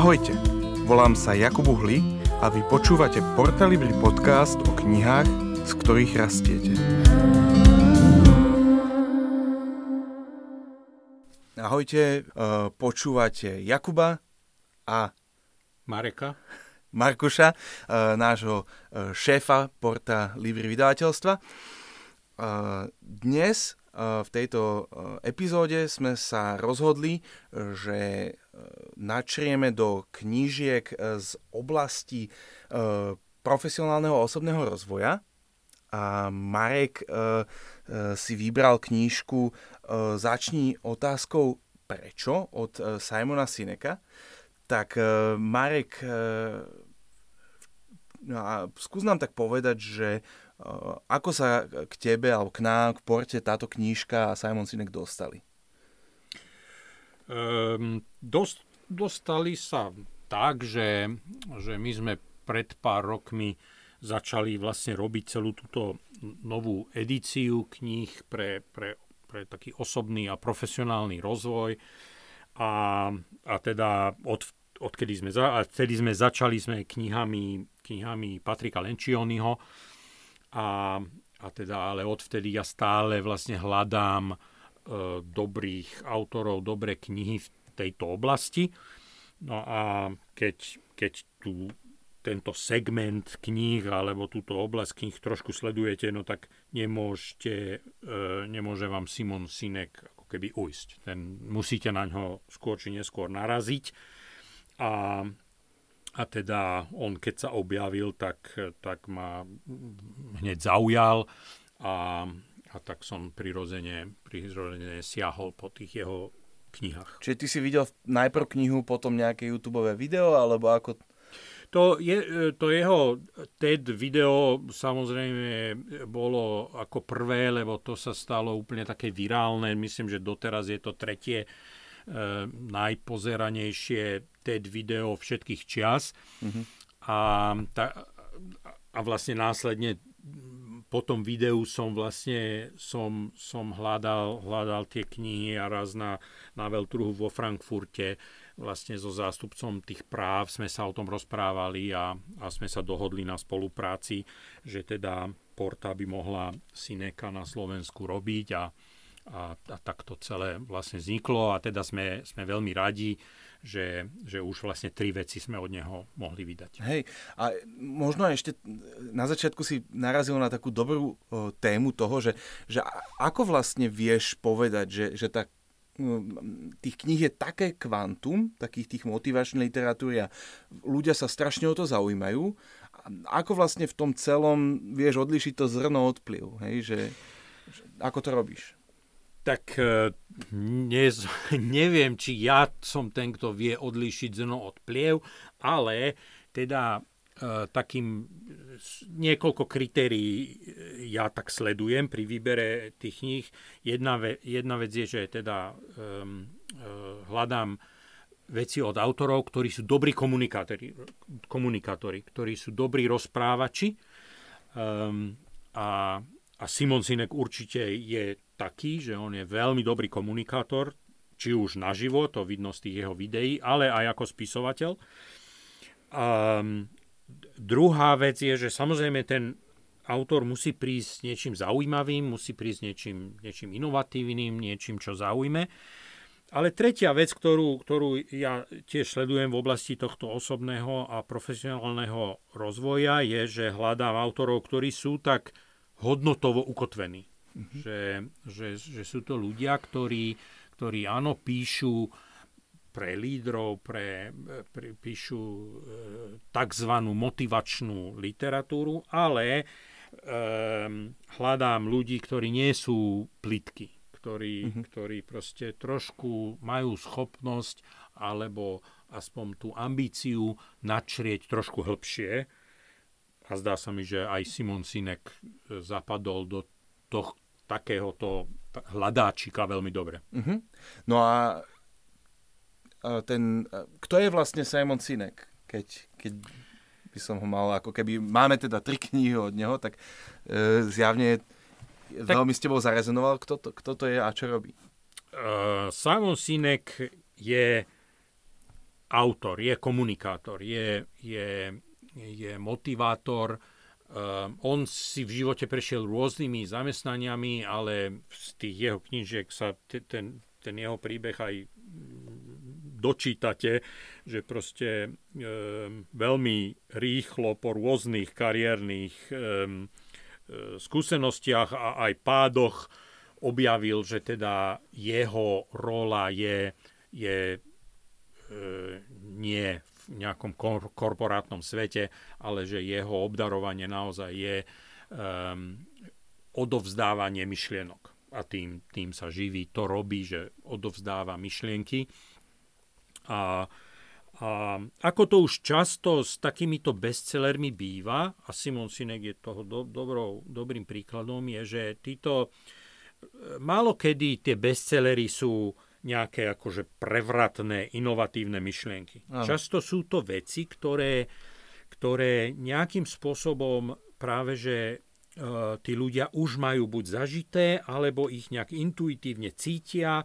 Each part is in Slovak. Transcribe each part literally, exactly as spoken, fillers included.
Ahojte, volám sa Jakub Uhlí a vy počúvate Porta Libri podcast o knihách, z ktorých rastiete. Ahojte, počúvate Jakuba a Mareka, Markuša, nášho šéfa Porta Libri vydavateľstva. Dnes v tejto epizóde sme sa rozhodli, že načrieme do knížiek z oblasti profesionálneho osobného rozvoja a Marek si vybral knížku Začni otázkou prečo od Simona Sineka. Tak Marek, no a skús nám tak povedať, že ako sa k tebe alebo k nám, k Porte táto knížka a Simon Sinek dostali? Um, dost, dostali sa tak, že, že my sme pred pár rokmi začali vlastne robiť celú túto novú edíciu kníh pre, pre, pre taký osobný a profesionálny rozvoj. A, a teda od, odkedy sme, za, a vtedy sme začali sme knihami, knihami Patrika Lenčioniho. A, a teda, ale odvtedy ja stále vlastne hľadám e, dobrých autorov, dobré knihy v tejto oblasti. No a keď, keď tu tento segment kníh alebo túto oblasť kníh trošku sledujete, no tak nemôžete, e, nemôže vám Simon Sinek ako keby ujsť. Ten musíte na ňo skôr či neskôr naraziť. A A teda on, keď sa objavil, tak, tak ma hneď zaujal a, a tak som prirodzene, prirodzene siahol po tých jeho knihách. Čiže ty si videl najprv knihu, potom nejaké YouTube video, alebo ako? To, je, to jeho té é dé video samozrejme bolo ako prvé, lebo to sa stalo úplne také virálne. Myslím, že doteraz je to tretie najpozeranejšie té é dé video všetkých čias. Mm-hmm. A, ta, a vlastne následne po tom videu som vlastne som, som hľadal, hľadal tie knihy a raz na, na veľtrhu vo Frankfurte vlastne so zástupcom tých práv sme sa o tom rozprávali a, a sme sa dohodli na spolupráci, že teda Porta by mohla Sineka na Slovensku robiť a A, a tak to celé vlastne vzniklo a teda sme, sme veľmi radi, že, že už vlastne tri veci sme od neho mohli vydať. Hej, a možno ešte na začiatku si narazil na takú dobrú o, tému toho, že, že ako vlastne vieš povedať, že, že tá, tých kníh je také kvantum, takých tých motivačných literatúr a ľudia sa strašne o to zaujímajú. Ako vlastne v tom celom vieš odlišiť to zrno od plyvu? Hej, že, ako to robíš? Tak ne, neviem, či ja som ten, kto vie odlíšiť zrno od pliev, ale teda e, takým niekoľko kritérií ja tak sledujem pri výbere tých kníh. Jedna, ve, jedna vec je, že teda e, e, hľadám veci od autorov, ktorí sú dobrí komunikátori, komunikátori ktorí sú dobrí rozprávači. E, a, a Simon Sinek určite je taký, že on je veľmi dobrý komunikátor, či už naživo, to vidno z tých jeho videí, ale aj ako spisovateľ. A druhá vec je, že samozrejme ten autor musí prísť s niečím zaujímavým, musí prísť s niečím, niečím inovatívnym, niečím, čo zaujme. Ale tretia vec, ktorú, ktorú ja tiež sledujem v oblasti tohto osobného a profesionálneho rozvoja, je, že hľadám autorov, ktorí sú tak hodnotovo ukotvení. Mm-hmm. Že, že, že sú to ľudia, ktorí, ktorí áno, píšu pre lídrov, pre, pre, píšu e, takzvanú motivačnú literatúru, ale e, hľadám ľudí, ktorí nie sú plitky, ktorí, mm-hmm. ktorí proste trošku majú schopnosť alebo aspoň tú ambíciu načrieť trošku hĺbšie. A zdá sa mi, že aj Simon Sinek zapadol do toho takéhoto hľadáčika veľmi dobre. Uh-huh. No a ten, kto je vlastne Simon Sinek? Keď, keď by som ho mal, ako keby máme teda tri knihy od neho, tak e, zjavne tak, veľmi s tebou zarezonoval, kto to, kto to je a čo robí. Uh, Simon Sinek je autor, je komunikátor, je, je, je motivátor. Um, on si v živote prešiel rôznymi zamestnaniami, ale z tých jeho knížiek sa t- ten, ten jeho príbeh aj dočítate, že proste um, veľmi rýchlo po rôznych kariérnych um, skúsenostiach a aj pádoch objavil, že teda jeho rola je, je nie v nejakom korporátnom svete, ale že jeho obdarovanie naozaj je um, odovzdávanie myšlienok. A tým, tým sa živí, to robí, že odovzdáva myšlienky. A, a ako to už často s takýmito bestsellermi býva, a Simon Sinek je toho do, dobrou, dobrým príkladom, je, že títo málokedy tie bestsellery sú nejaké akože prevratné, inovatívne myšlienky. Aha. Často sú to veci, ktoré, ktoré nejakým spôsobom práve, že e, tí ľudia už majú buď zažité, alebo ich nejak intuitívne cítia. E,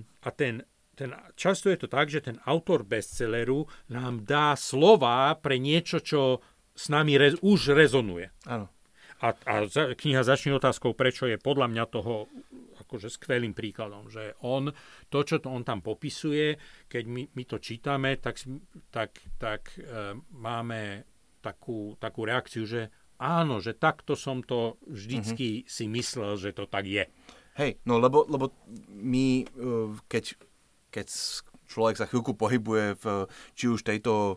a ten, ten, často je to tak, že ten autor bestselleru nám dá slova pre niečo, čo s nami re, už rezonuje. Áno. A, a kniha Začni otázkou prečo je podľa mňa toho akože skvelým príkladom, že on, to, čo to on tam popisuje, keď my, my to čítame, tak, tak, tak e, máme takú, takú reakciu, že áno, že takto som to vždycky mm-hmm. si myslel, že to tak je. Hej, no lebo, lebo my, keď, keď človek sa chvíľku pohybuje v či už tejto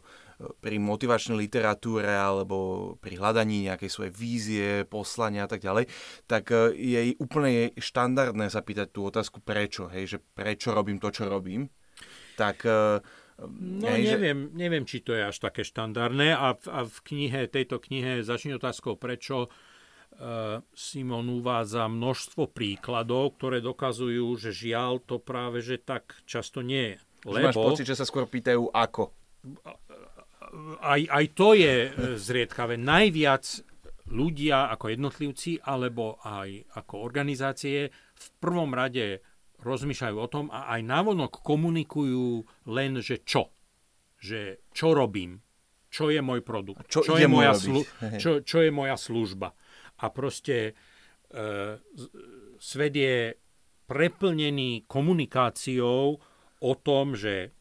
pri motivačnej literatúre alebo pri hľadaní nejakej svojej vízie, poslania a tak ďalej, tak je úplne štandardné sa pýtať tú otázku prečo, hej, že prečo robím to, čo robím. Tak, no hej, neviem, že... neviem, či to je až také štandardné a v, a v knihe, tejto knihe Začni otázkou prečo Simon uvádza množstvo príkladov, ktoré dokazujú, že žiaľ to práve, že tak často nie je. Lebo... Máš pocit, že sa skôr pýtajú ako? Aj, aj to je zriedkavé. Najviac ľudia ako jednotlivci alebo aj ako organizácie v prvom rade rozmýšľajú o tom a aj navonok komunikujú len, že čo. Že čo robím, čo je môj produkt, čo, čo, je, moja slu- čo, čo je moja služba. A proste e, svet je preplnený komunikáciou o tom, že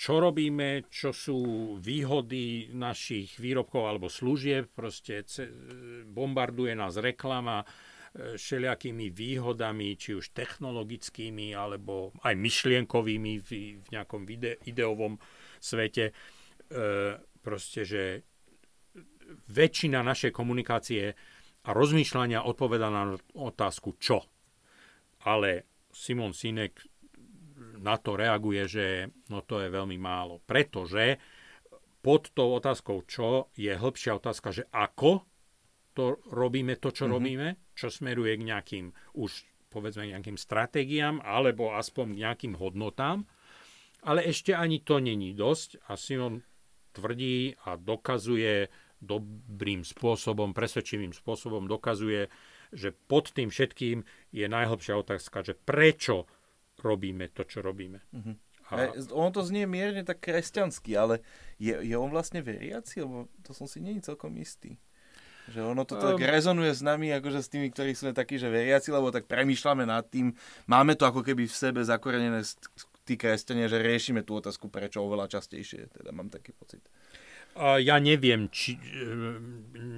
čo robíme, čo sú výhody našich výrobkov alebo služieb, proste bombarduje nás reklama všelijakými výhodami, či už technologickými, alebo aj myšlienkovými v, v nejakom ide, ideovom svete. E, proste, že väčšina našej komunikácie a rozmýšľania odpovedá na otázku čo. Ale Simon Sinek na to reaguje, že no to je veľmi málo. Pretože pod tou otázkou čo je hĺbšia otázka, že ako to robíme, to, čo mm-hmm. robíme, čo smeruje k nejakým už povedzme nejakým stratégiám alebo aspoň k nejakým hodnotám. Ale ešte ani to není dosť. A Simon tvrdí a dokazuje dobrým spôsobom, presvedčivým spôsobom dokazuje, že pod tým všetkým je najhĺbšia otázka, že prečo robíme to, čo robíme. Uh-huh. A... Ono to znie mierne tak kresťansky, ale je, je on vlastne veriaci? Lebo to som si nie celkom istý. Že ono to tak um... rezonuje s nami, akože s tými, ktorí sme takí, že veriaci, lebo tak premýšľame nad tým. Máme to ako keby v sebe zakorenené tí kresťania, že riešime tú otázku prečo oveľa častejšie. Teda mám taký pocit. A ja neviem, či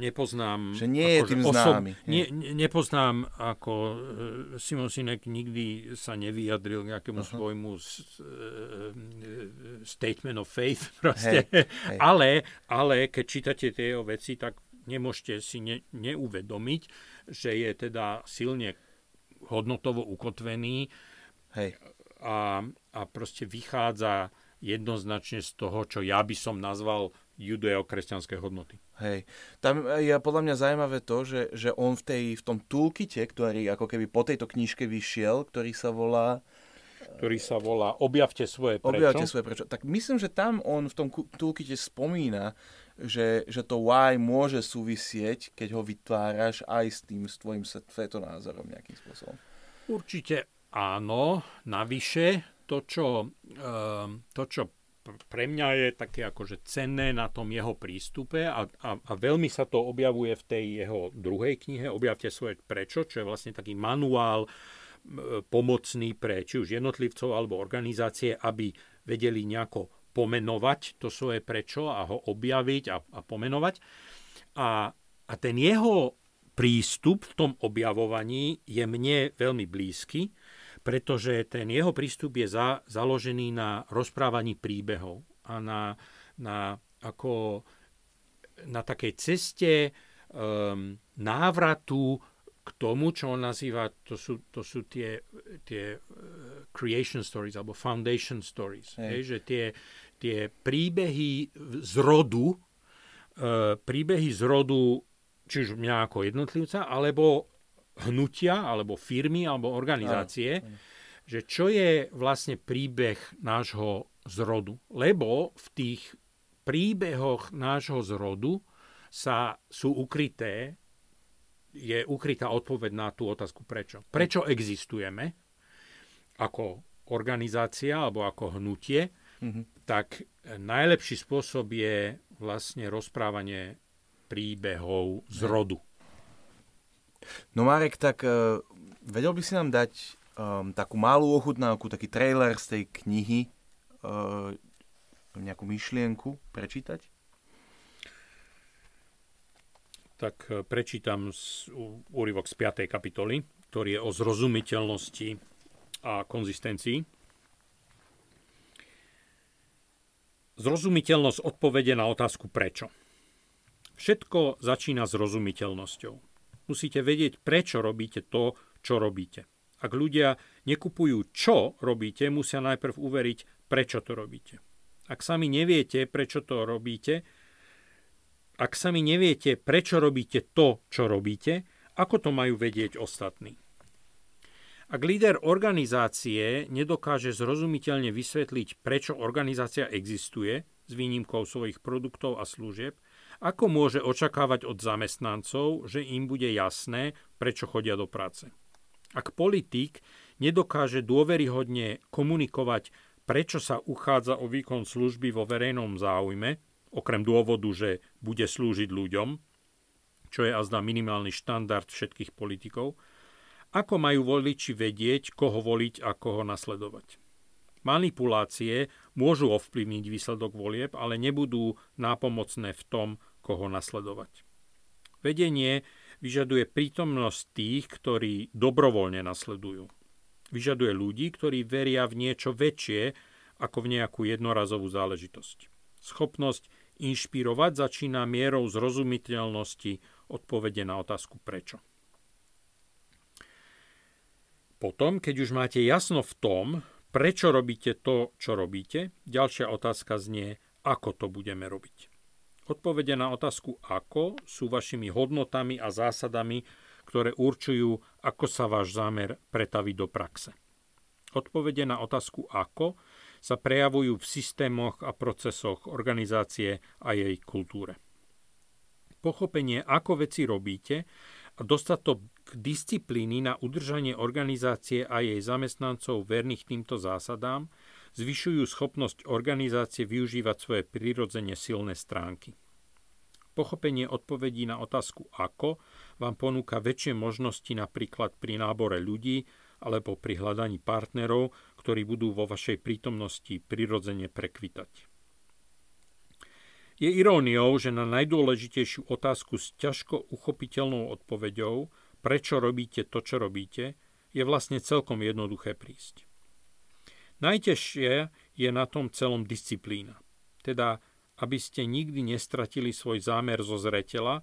nepoznám... Že nie je tým známy. Osob, ne, nepoznám, ako Simon Sinek nikdy sa nevyjadril nejakému uh-huh. svojmu statement of faith proste. Hey, hey. Ale, ale keď čítate tie jeho veci, tak nemôžete si ne, neuvedomiť, že je teda silne hodnotovo ukotvený hey. a, a proste vychádza jednoznačne z toho, čo ja by som nazval judeo-kresťanské hodnoty. Hej, tam je podľa mňa zaujímavé to, že, že on v, tej, v tom toolkite, ktorý ako keby po tejto knižke vyšiel, ktorý sa volá... Ktorý sa volá Objavte svoje prečo. Objavte svoje prečo. Tak myslím, že tam on v tom toolkite spomína, že, že to why môže súvisieť, keď ho vytváraš aj s tým, s tvojim svetonázorom nejakým spôsobom. Určite áno. Navyše to, čo, to, čo pre mňa je také akože cenné na tom jeho prístupe a, a, a veľmi sa to objavuje v tej jeho druhej knihe Objavte svoje prečo, čo je vlastne taký manuál pomocný pre či už jednotlivcov alebo organizácie, aby vedeli nejako pomenovať to svoje prečo a ho objaviť a, a pomenovať. A, a ten jeho prístup v tom objavovaní je mne veľmi blízky, pretože ten jeho prístup je za, založený na rozprávaní príbehov a na, na, ako, na takej ceste um, návratu k tomu, čo on nazýva, to sú, to sú tie, tie creation stories alebo foundation stories. Hey. Hej, že tie, tie príbehy z rodu, uh, príbehy z rodu, či už mňa ako jednotlivca, alebo hnutia, alebo firmy, alebo organizácie, aj, aj. Že čo je vlastne príbeh nášho zrodu. Lebo v tých príbehoch nášho zrodu sa sú ukryté, je ukrytá odpoveď na tú otázku prečo. Prečo existujeme ako organizácia alebo ako hnutie, mhm. tak najlepší spôsob je vlastne rozprávanie príbehov zrodu. No Marek, tak uh, vedel by si nám dať um, takú malú ochutnávku, taký trailer z tej knihy, uh, nejakú myšlienku prečítať? Tak uh, prečítam z, uh, úryvok z piatej kapitoly, ktorý je o zrozumiteľnosti a konzistencii. Zrozumiteľnosť odpovede na otázku prečo. Všetko začína zrozumiteľnosťou. Musíte vedieť, prečo robíte to, čo robíte. Ak ľudia nekupujú, čo robíte, musia najprv uveriť, prečo to robíte. Ak sami neviete, prečo to robíte, ak sami neviete, prečo robíte to, čo robíte, ako to majú vedieť ostatní? Ak líder organizácie nedokáže zrozumiteľne vysvetliť, prečo organizácia existuje, s výnimkou svojich produktov a služieb, ako môže očakávať od zamestnancov, že im bude jasné, prečo chodia do práce? Ak politik nedokáže dôveryhodne komunikovať, prečo sa uchádza o výkon služby vo verejnom záujme, okrem dôvodu, že bude slúžiť ľuďom, čo je azda minimálny štandard všetkých politikov, ako majú voliči vedieť, koho voliť a koho nasledovať? Manipulácie môžu ovplyvniť výsledok volieb, ale nebudú nápomocné v tom, koho nasledovať. Vedenie vyžaduje prítomnosť tých, ktorí dobrovoľne nasledujú. Vyžaduje ľudí, ktorí veria v niečo väčšie ako v nejakú jednorazovú záležitosť. Schopnosť inšpirovať začína mierou zrozumiteľnosti odpovede na otázku prečo. Potom, keď už máte jasno v tom, prečo robíte to, čo robíte, ďalšia otázka znie, ako to budeme robiť. Odpovede na otázku ako sú vašimi hodnotami a zásadami, ktoré určujú, ako sa váš zámer pretaví do praxe. Odpovede na otázku ako sa prejavujú v systémoch a procesoch organizácie a jej kultúre. Pochopenie, ako veci robíte a dostatok disciplíny na udržanie organizácie a jej zamestnancov verných týmto zásadám zvyšujú schopnosť organizácie využívať svoje prirodzene silné stránky. Pochopenie odpovedí na otázku ako vám ponúka väčšie možnosti napríklad pri nábore ľudí alebo pri hľadaní partnerov, ktorí budú vo vašej prítomnosti prirodzene prekvitať. Je iróniou, že na najdôležitejšiu otázku s ťažko uchopiteľnou odpoveďou, prečo robíte to, čo robíte, je vlastne celkom jednoduché prísť. Najťažšie je na tom celom disciplína. Teda, aby ste nikdy nestratili svoj zámer zo zreteľa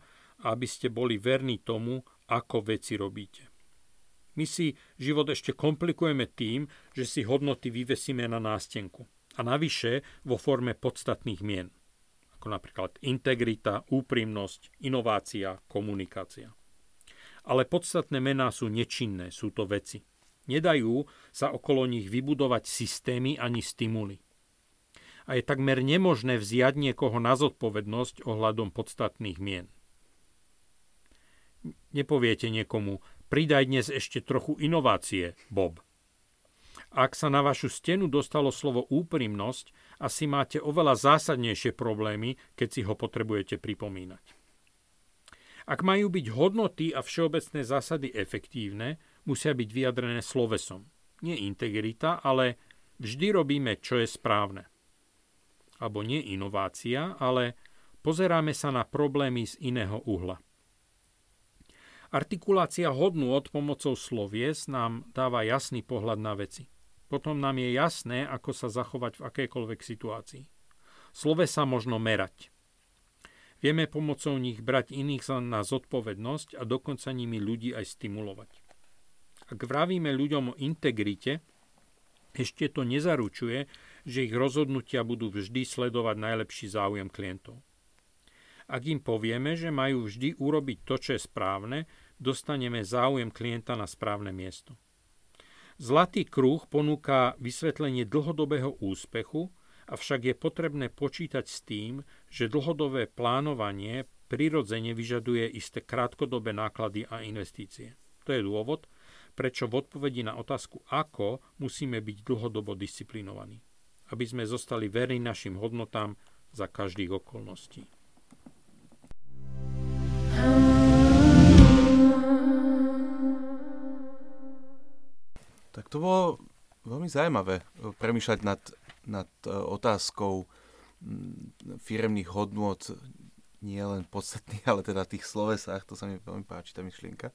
a aby ste boli verní tomu, ako veci robíte. My si život ešte komplikujeme tým, že si hodnoty vyvesíme na nástenku. A navyše vo forme podstatných mien. Ako napríklad integrita, úprimnosť, inovácia, komunikácia. Ale podstatné mená sú nečinné, sú to veci. Nedajú sa okolo nich vybudovať systémy ani stimuly. A je takmer nemožné vziať niekoho na zodpovednosť ohľadom podstatných mien. Nepoviete niekomu, pridaj dnes ešte trochu inovácie, Bob. Ak sa na vašu stenu dostalo slovo úprimnosť, asi máte oveľa zásadnejšie problémy, keď si ho potrebujete pripomínať. Ak majú byť hodnoty a všeobecné zásady efektívne, musia byť vyjadrené slovesom. Nie integrita, ale vždy robíme, čo je správne. Alebo nie inovácia, ale pozeráme sa na problémy z iného uhla. Artikulácia hodnôt pomocou slovies nám dáva jasný pohľad na veci. Potom nám je jasné, ako sa zachovať v akejkoľvek situácii. Slovesa možno merať. Vieme pomocou nich brať iných na zodpovednosť a dokonca nimi ľudí aj stimulovať. Ak vravíme ľuďom o integrite, ešte to nezaručuje, že ich rozhodnutia budú vždy sledovať najlepší záujem klientov. Ak im povieme, že majú vždy urobiť to, čo je správne, dostaneme záujem klienta na správne miesto. Zlatý kruh ponúka vysvetlenie dlhodobého úspechu, avšak je potrebné počítať s tým, že dlhodobé plánovanie prirodzene vyžaduje isté krátkodobé náklady a investície. To je dôvod, prečo v odpovedi na otázku ako musíme byť dlhodobo disciplinovaní, aby sme zostali verní našim hodnotám za každých okolností. Tak to bolo veľmi zaujímavé premýšľať nad, nad otázkou firemných hodnôt, nie len podstatných, ale teda tých slovesách. To sa mi veľmi páči, tá myšlienka.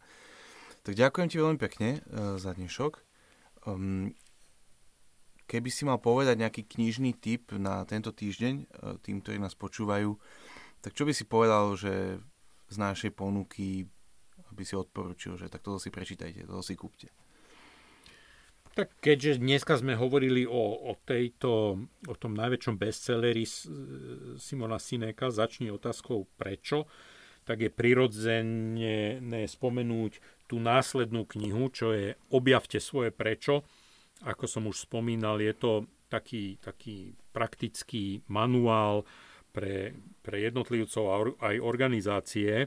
Tak ďakujem ti veľmi pekne za dnešok. Keby si mal povedať nejaký knižný tip na tento týždeň tým, ktorí nás počúvajú, tak čo by si povedal, že z našej ponuky by si odporučil, že tak toto si prečítajte, toto si kúpte? Tak keďže dneska sme hovorili o, o, tejto, o tom najväčšom bestselleri Simona Sineka Začni otázkou prečo, tak je prirodzene spomenúť tú následnú knihu, čo je Objavte svoje prečo. Ako som už spomínal, je to taký, taký praktický manuál pre, pre jednotlivcov a or, aj organizácie, e,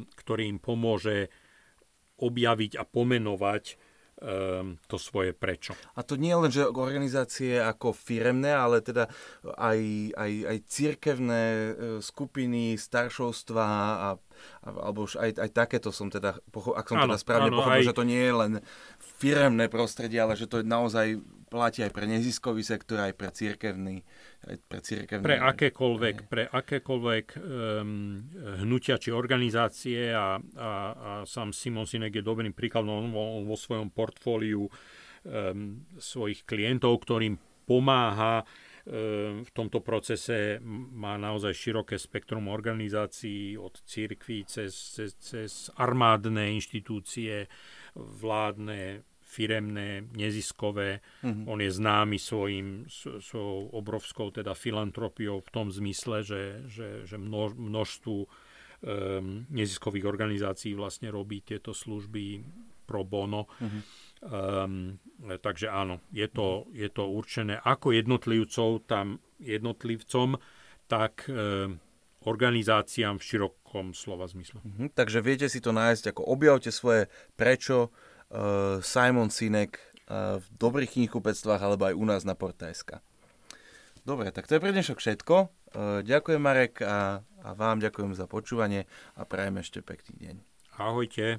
ktorý im pomôže objaviť a pomenovať to svoje prečo. A to nie len, že organizácie ako firemné, ale teda aj, aj, aj cirkevné skupiny, staršovstva a, a, alebo už aj, aj takéto som teda, ak som áno, teda správne áno, pochopil, aj... že to nie je len firemné prostredie, ale že to naozaj platí aj pre neziskový sektor, aj pre cirkevný. Aj pre, cirkevné, pre akékoľvek, ne? Pre akékoľvek um, hnutia či organizácie a, a, a sám Simon Sinek je dobrým príkladom. On vo svojom portfóliu um, svojich klientov, ktorým pomáha um, v tomto procese, má naozaj široké spektrum organizácií od cirkví cez, cez, cez armádne inštitúcie, vládne, firemné, neziskové. Mm-hmm. On je známy svojím, svojou obrovskou teda filantropiou v tom zmysle, že, že, že množ, množstvu um, neziskových organizácií vlastne robí tieto služby pro bono. Mm-hmm. Um, takže áno, je to, je to určené ako jednotlivcov, tam jednotlivcom, tak um, organizáciám v širokom slova zmysle. Mm-hmm. Takže viete si to nájsť, ako Objavte svoje prečo, Simon Sinek v dobrých knihkupectvách alebo aj u nás na Porta bodka es ká. Dobre, tak to je pre dnešok všetko. Ďakujem Marek a, a vám ďakujem za počúvanie a prajem ešte pekný deň. Ahojte.